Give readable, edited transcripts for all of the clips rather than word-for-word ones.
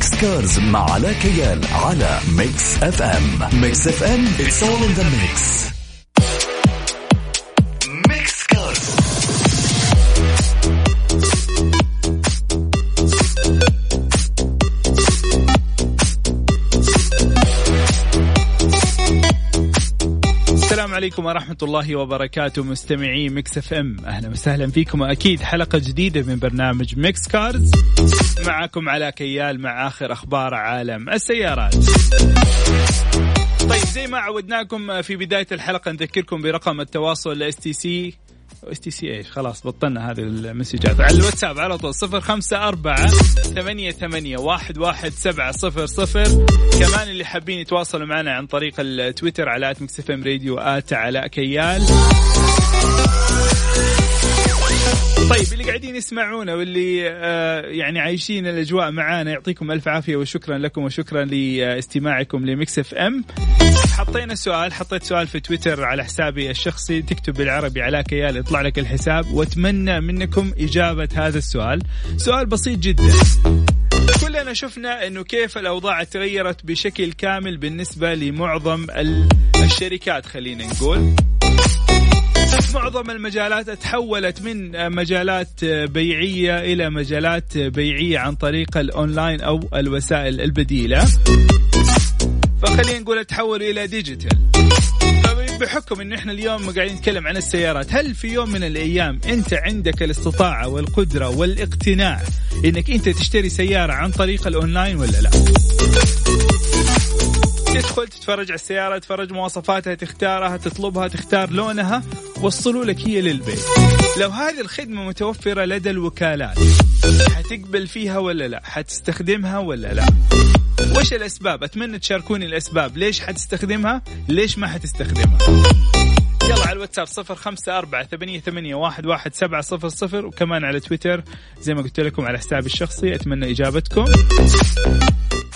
Mix Cars مع علاء كيال على Mix FM. Mix FM, it's all in the mix. Mix Cars. السلام عليكم ورحمة الله وبركاته مستمعي ميكس اف ام, أهلا وسهلا فيكم, وأكيد حلقة جديدة من برنامج ميكس كارز معكم على كيال مع آخر أخبار عالم السيارات. طيب زي ما عودناكم في بداية الحلقة نذكركم برقم التواصل STC ايش, خلاص بطلنا هذه المسجات على الواتساب على طول 0548811700. كمان اللي حابين يتواصلوا معنا عن طريق التويتر على @mixfmradio @علاء كيال. طيب اللي قاعدين يسمعونا واللي يعني عايشين الأجواء معانا, يعطيكم ألف عافية وشكرا لكم وشكرا لاستماعكم لميكس اف ام. حطيت سؤال في تويتر على حسابي الشخصي, تكتب بالعربي علاء كيال يطلع لك الحساب, واتمنى منكم إجابة هذا السؤال. سؤال بسيط جدا, كلنا شفنا أنه كيف الأوضاع تغيرت بشكل كامل بالنسبة لمعظم الشركات, خلينا نقول معظم المجالات تحولت من مجالات بيعية إلى مجالات بيعية عن طريق الأونلاين أو الوسائل البديلة, فخلينا نقول تحول إلى ديجيتال. بحكم إن إحنا اليوم قاعدين نتكلم عن السيارات, هل في يوم من الأيام أنت عندك الاستطاعة والقدرة والاقتناع إنك أنت تشتري سيارة عن طريق الأونلاين ولا لا؟ تدخل تتفرج على السيارة, تفرج مواصفاتها, تختارها, تطلبها, تختار لونها, وصلوا لك هي للبيت. لو هذه الخدمة متوفرة لدى الوكالات, حتقبل فيها ولا لا؟ حتستخدمها ولا لا؟ وش الأسباب؟ أتمنى تشاركوني الأسباب, ليش حتستخدمها, ليش ما حتستخدمها. يلا على الواتساب 0548811700, وكمان على تويتر زي ما قلت لكم على حسابي الشخصي, أتمنى إجابتكم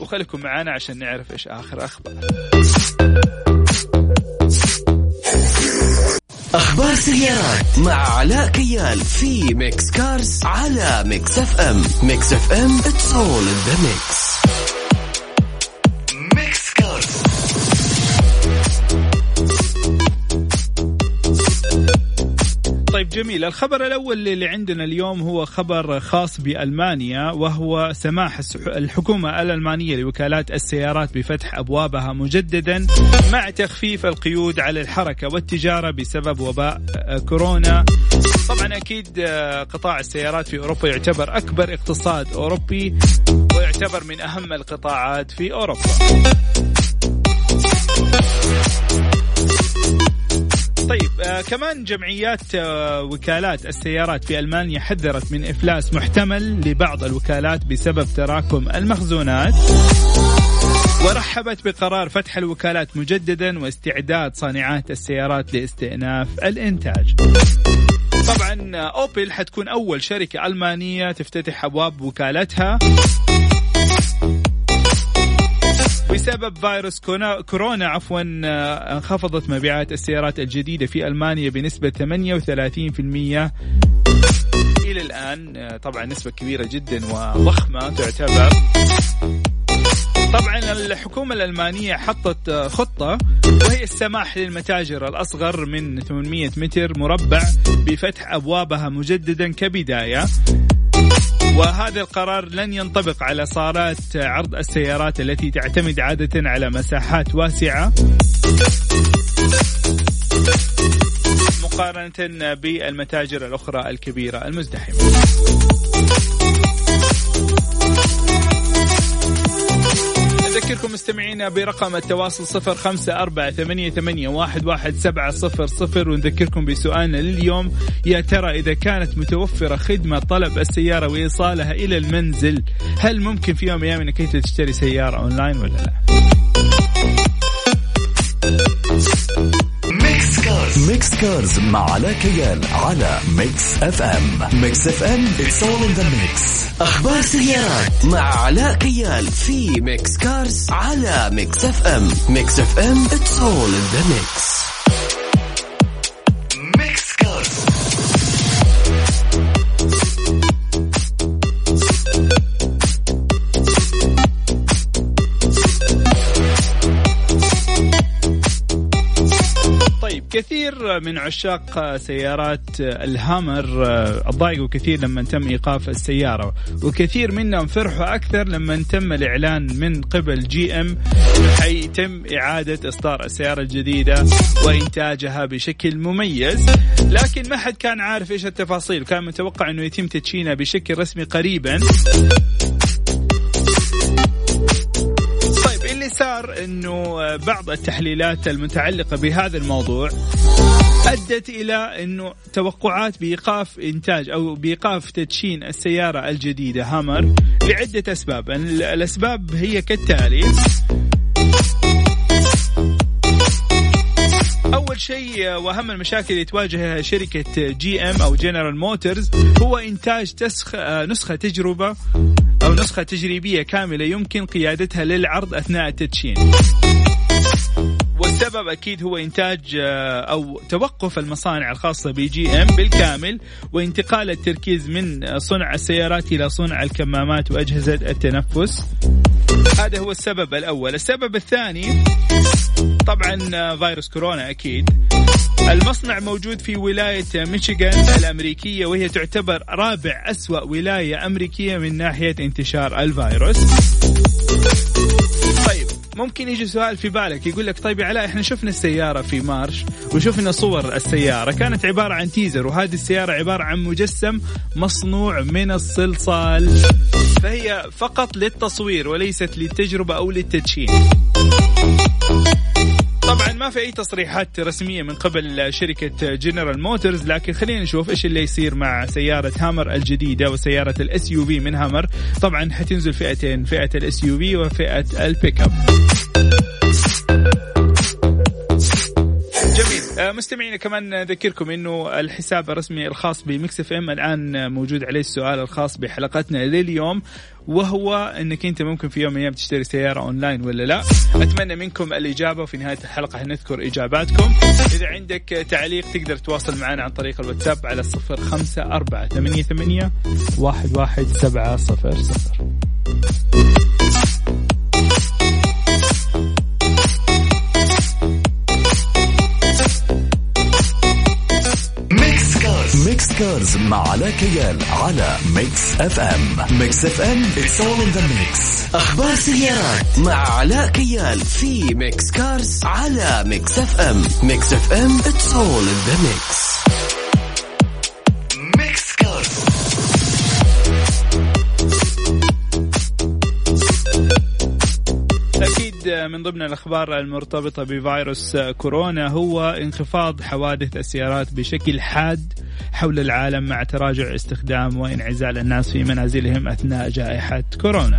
وخليكم معانا عشان نعرف إيش آخر أخبار سيارات مع علاء كيال في ميكس كارز على ميكس اف ام. ميكس اف ام, it's all in the mix. ميكس كارز. طيب جميل, الخبر الأول اللي عندنا اليوم هو خبر خاص بألمانيا, وهو سماح الحكومة الألمانية لوكالات السيارات بفتح أبوابها مجددا مع تخفيف القيود على الحركة والتجارة بسبب وباء كورونا. طبعا أكيد قطاع السيارات في أوروبا يعتبر أكبر اقتصاد أوروبي ويعتبر من أهم القطاعات في أوروبا. طيب كمان جمعيات وكالات السيارات في ألمانيا حذرت من إفلاس محتمل لبعض الوكالات بسبب تراكم المخزونات, ورحبت بقرار فتح الوكالات مجددا واستعداد صانعات السيارات لاستئناف الإنتاج. طبعا أوبل حتكون أول شركة ألمانية تفتتح أبواب وكالتها بسبب فيروس كورونا انخفضت مبيعات السيارات الجديدة في ألمانيا بنسبة 38% إلى الآن, طبعا نسبة كبيرة جدا وضخمة تعتبر. طبعا الحكومة الألمانية حطت خطة, وهي السماح للمتاجر الأصغر من 800 متر مربع بفتح أبوابها مجددا كبداية, وهذا القرار لن ينطبق على صالات عرض السيارات التي تعتمد عادة على مساحات واسعة مقارنة بالمتاجر الأخرى الكبيرة المزدحمة. أذكركم مستمعينا برقم التواصل 0548811700, ونذكركم بسؤالنا لليوم, يا ترى إذا كانت متوفرة خدمة طلب السيارة وإيصالها إلى المنزل, هل ممكن في يوم أيام أنك تشتري سيارة أونلاين ولا لا؟ ميكس كارز مع علاء كيال على ميكس اف ام. ميكس اف ام, it's all in the mix. اخبار سيارات مع علاء كيال في ميكس كارز على ميكس اف ام. ميكس اف ام, it's all in the mix. ميكس كارز. كثير من عشاق سيارات الهامر اتضايقوا كثير لما تم إيقاف السيارة، وكثير منهم فرحوا أكثر لما تم الإعلان من قبل GM حيتم إعادة إصدار السيارة الجديدة وإنتاجها بشكل مميز، لكن ما حد كان عارف إيش التفاصيل، وكان متوقع أنه يتم تدشينها بشكل رسمي قريبا. صار أنه بعض التحليلات المتعلقة بهذا الموضوع أدت إلى أنه توقعات بإيقاف إنتاج أو بإيقاف تدشين السيارة الجديدة هامر لعدة أسباب. الأسباب هي كالتالي: أول شيء وأهم المشاكل اللي تواجهها شركة GM أو جنرال موتورز هو إنتاج نسخة تجربة أو نسخة تجريبية كاملة يمكن قيادتها للعرض أثناء التدشين، والسبب أكيد هو إنتاج أو توقف المصانع الخاصة بجي إم بالكامل وانتقال التركيز من صنع السيارات إلى صنع الكمامات وأجهزة التنفس. هذا هو السبب الأول. السبب الثاني طبعا فيروس كورونا. أكيد المصنع موجود في ولاية ميشيغان الأمريكية، وهي تعتبر رابع أسوأ ولاية أمريكية من ناحية انتشار الفيروس. طيب ممكن يجي سؤال في بالك يقول لك طيب يا علاء، احنا شفنا السيارة في مارش وشفنا صور السيارة كانت عبارة عن تيزر، وهذه السيارة عبارة عن مجسم مصنوع من الصلصال، فهي فقط للتصوير وليست للتجربة أو للتدشين. طبعا ما في أي تصريحات رسمية من قبل شركة جنرال موتورز، لكن خلينا نشوف إيش اللي يصير مع سيارة هامر الجديدة وسيارة الSUV من هامر. طبعا حتنزل فئتين، فئة الSUV وفئة البيك أب. جميل مستمعينا، كمان أذكركم إنه الحساب الرسمي الخاص بميكس اف ام الآن موجود عليه السؤال الخاص بحلقتنا لليوم، وهو أنك أنت ممكن في يوم من الأيام تشتري سيارة أونلاين ولا لا. أتمنى منكم الإجابة، وفي نهاية الحلقة هنذكر إجاباتكم. إذا عندك تعليق تقدر تواصل معنا عن طريق الواتساب على 0548811700. Mix Cars مع علاء كيال على Mix FM. Mix FM it's all in the mix. أخبار سيارات مع علاء كيال في Mix Cars على Mix FM. Mix FM it's all in the mix. Mix Cars. من ضمن الأخبار المرتبطة بفيروس كورونا هو انخفاض حوادث السيارات بشكل حاد حول العالم مع تراجع استخدام وانعزال الناس في منازلهم أثناء جائحة كورونا.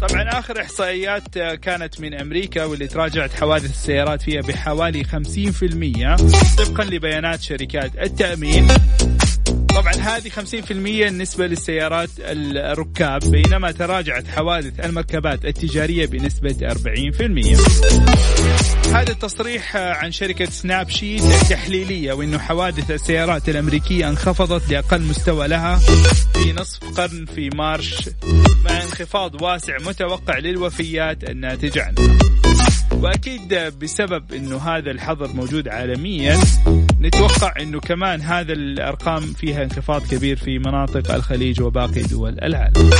طبعا آخر إحصائيات كانت من أمريكا واللي تراجعت حوادث السيارات فيها بحوالي 50% طبقا لبيانات شركات التأمين. طبعا هذه 50% بالنسبة للسيارات الركاب، بينما تراجعت حوادث المركبات التجارية بنسبة 40%. هذا التصريح عن شركة سناب شيت التحليلية، وإنه حوادث السيارات الأمريكية انخفضت لأقل مستوى لها في نصف قرن في مارش، مع انخفاض واسع متوقع للوفيات الناتجة عنها. وأكيد بسبب إنه هذا الحظر موجود عالميا، نتوقع إنه كمان هذا الأرقام فيها انخفاض كبير في مناطق الخليج وباقي دول العالم.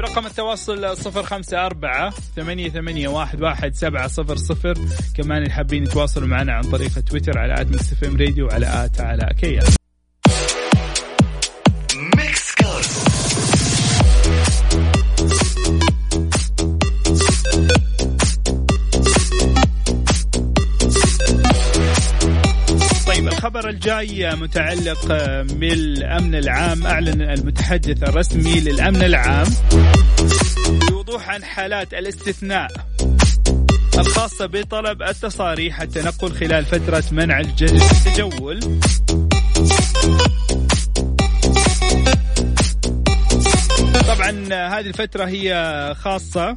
رقم التواصل 0548811700. كمان اللي حابين يتواصلوا معنا عن طريق تويتر على @mixfmradio وعلى @alakya. الخبر الجاي متعلق بالأمن العام. أعلن المتحدث الرسمي للأمن العام بوضوح عن حالات الاستثناء الخاصة بطلب التصاريح التنقل خلال فترة منع التجول. طبعا هذه الفترة هي خاصة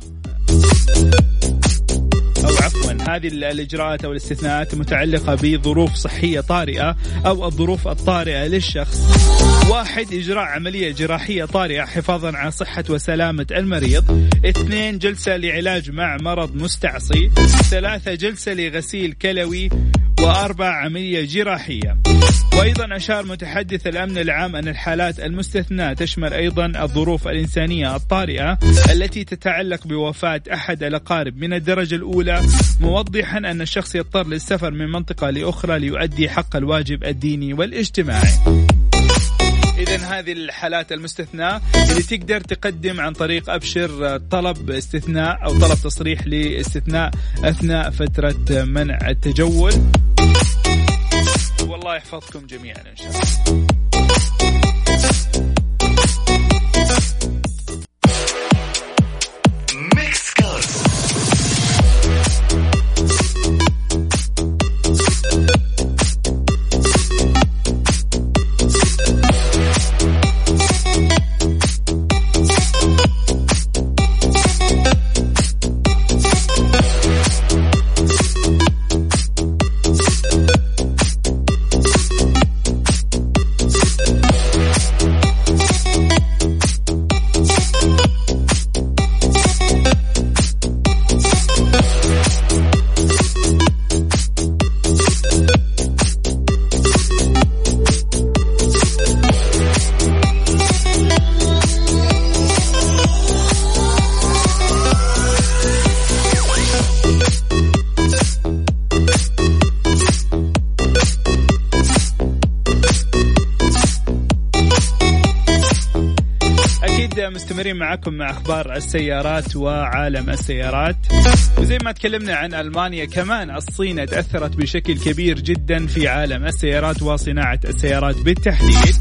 أو عفوا هذه الإجراءات أو الاستثناءات متعلقة بظروف صحية طارئة أو الظروف الطارئة للشخص. 1. إجراء عملية جراحية طارئة حفاظا على صحة وسلامة المريض. 2. جلسة لعلاج مع مرض مستعصي. 3. جلسة لغسيل كلوي. 4. عملية جراحية. وأيضا أشار متحدث الأمن العام أن الحالات المستثناة تشمل أيضا الظروف الإنسانية الطارئة التي تتعلق بوفاة أحد الأقارب من الدرجة الأولى، موضحا أن الشخص يضطر للسفر من منطقة لأخرى ليؤدي حق الواجب الديني والاجتماعي. إذن هذه الحالات المستثناة اللي تقدر تقدم عن طريق أبشر طلب استثناء أو طلب تصريح لاستثناء أثناء فترة منع التجول. والله يحفظكم جميعا إن شاء الله. مستمرين معكم مع أخبار السيارات وعالم السيارات. وزي ما تكلمنا عن ألمانيا، كمان الصين تأثرت بشكل كبير جدا في عالم السيارات وصناعة السيارات بالتحديد.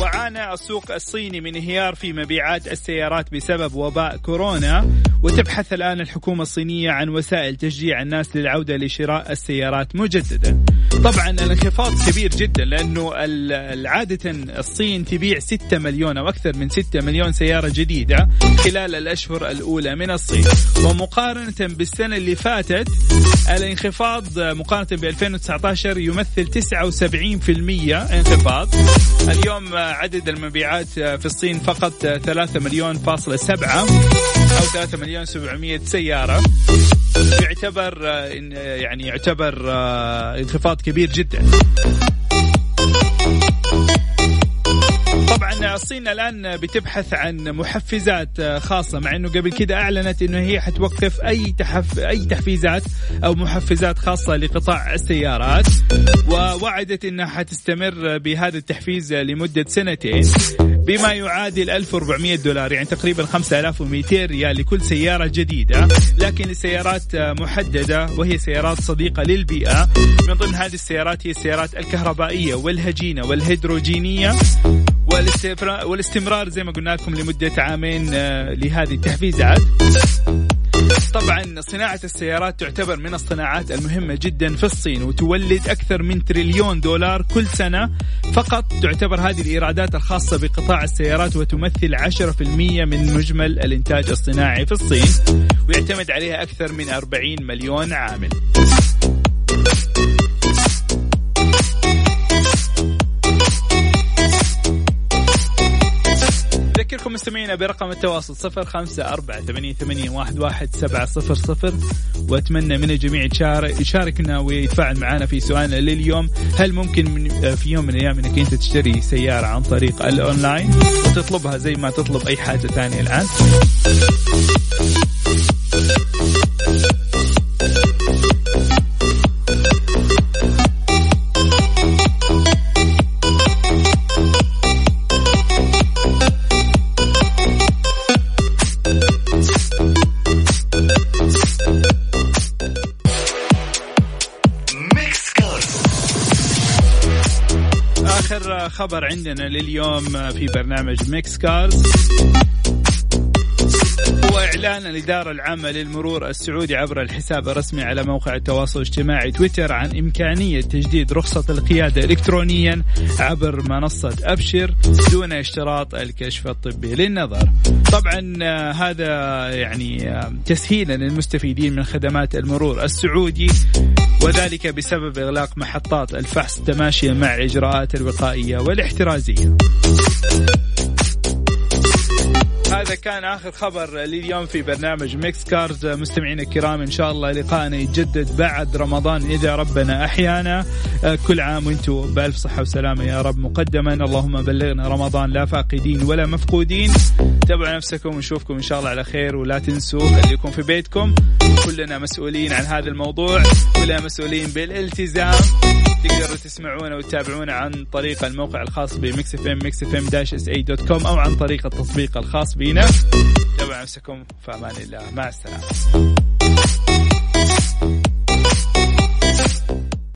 وعانى السوق الصيني من انهيار في مبيعات السيارات بسبب وباء كورونا، وتبحث الآن الحكومة الصينية عن وسائل تشجيع الناس للعودة لشراء السيارات مجددا. طبعا الانخفاض كبير جدا لأنه عادة الصين تبيع 6 مليون أو أكثر من 6 مليون سيارة جديدة خلال الأشهر الأولى من الصين، ومقارنة بالسنة اللي فاتت الانخفاض مقارنة ب2019 يمثل 79% انخفاض. اليوم عدد المبيعات في الصين فقط 3.7 مليون أو 3,700,000 سيارة، يعتبر انخفاض كبير جدا. طبعا الصين الآن بتبحث عن محفزات خاصة، مع أنه قبل كده أعلنت أنه هي حتوقف أي تحفيزات أو محفزات خاصة لقطاع السيارات، ووعدت أنها حتستمر بهذا التحفيز لمدة 2 سنين بما يعادل $1,400، يعني تقريبا 5,200 ريال لكل سيارة جديدة، لكن السيارات محددة وهي سيارات صديقة للبيئة. من ضمن هذه السيارات هي السيارات الكهربائية والهجينة والهيدروجينية، والاستمرار زي ما قلنا لكم لمدة 2 عام لهذه التحفيزات. طبعا صناعة السيارات تعتبر من الصناعات المهمة جدا في الصين، وتولد أكثر من $1 تريليون كل سنة فقط. تعتبر هذه الإيرادات الخاصة بقطاع السيارات وتمثل 10% من مجمل الإنتاج الصناعي في الصين، ويعتمد عليها أكثر من 40 مليون عامل. أذكركم مستمعينا برقم التواصل 0548811700، وأتمنى من الجميع يشاركنا ويتفاعل معنا في سؤالنا لليوم. هل ممكن في يوم من الأيام أنك أنت تشتري سيارة عن طريق الأونلاين وتطلبها زي ما تطلب أي حاجة ثانية الآن؟ خبر عندنا لليوم في برنامج ميكس كارز وإعلان الإدارة العامة للمرور السعودي عبر الحساب الرسمي على موقع التواصل الاجتماعي تويتر عن إمكانية تجديد رخصة القيادة إلكترونيا عبر منصة أبشر دون اشتراط الكشف الطبي للنظر. طبعا هذا يعني تسهيلا للمستفيدين من خدمات المرور السعودي، وذلك بسبب إغلاق محطات الفحص تماشيا مع الإجراءات الوقائية والاحترازية. هذا كان آخر خبر لليوم في برنامج ميكس كارز. مستمعين الكرام، إن شاء الله لقاءنا يتجدد بعد رمضان إذا ربنا أحيانا. كل عام وانتم بألف صحة وسلامة يا رب مقدما. اللهم بلغنا رمضان لا فاقدين ولا مفقودين. تابعوا نفسكم ونشوفكم إن شاء الله على خير، ولا تنسوا خليكم في بيتكم. كلنا مسؤولين عن هذا الموضوع، كلنا مسؤولين بالالتزام. تقدروا تسمعونا وتتابعونا عن طريق الموقع الخاص بميكس اف ام mixfm-sa.com أو عن طريق التطبيق الخاص بينا. تابعوا نفسكم، في أمان الله، مع السلامة.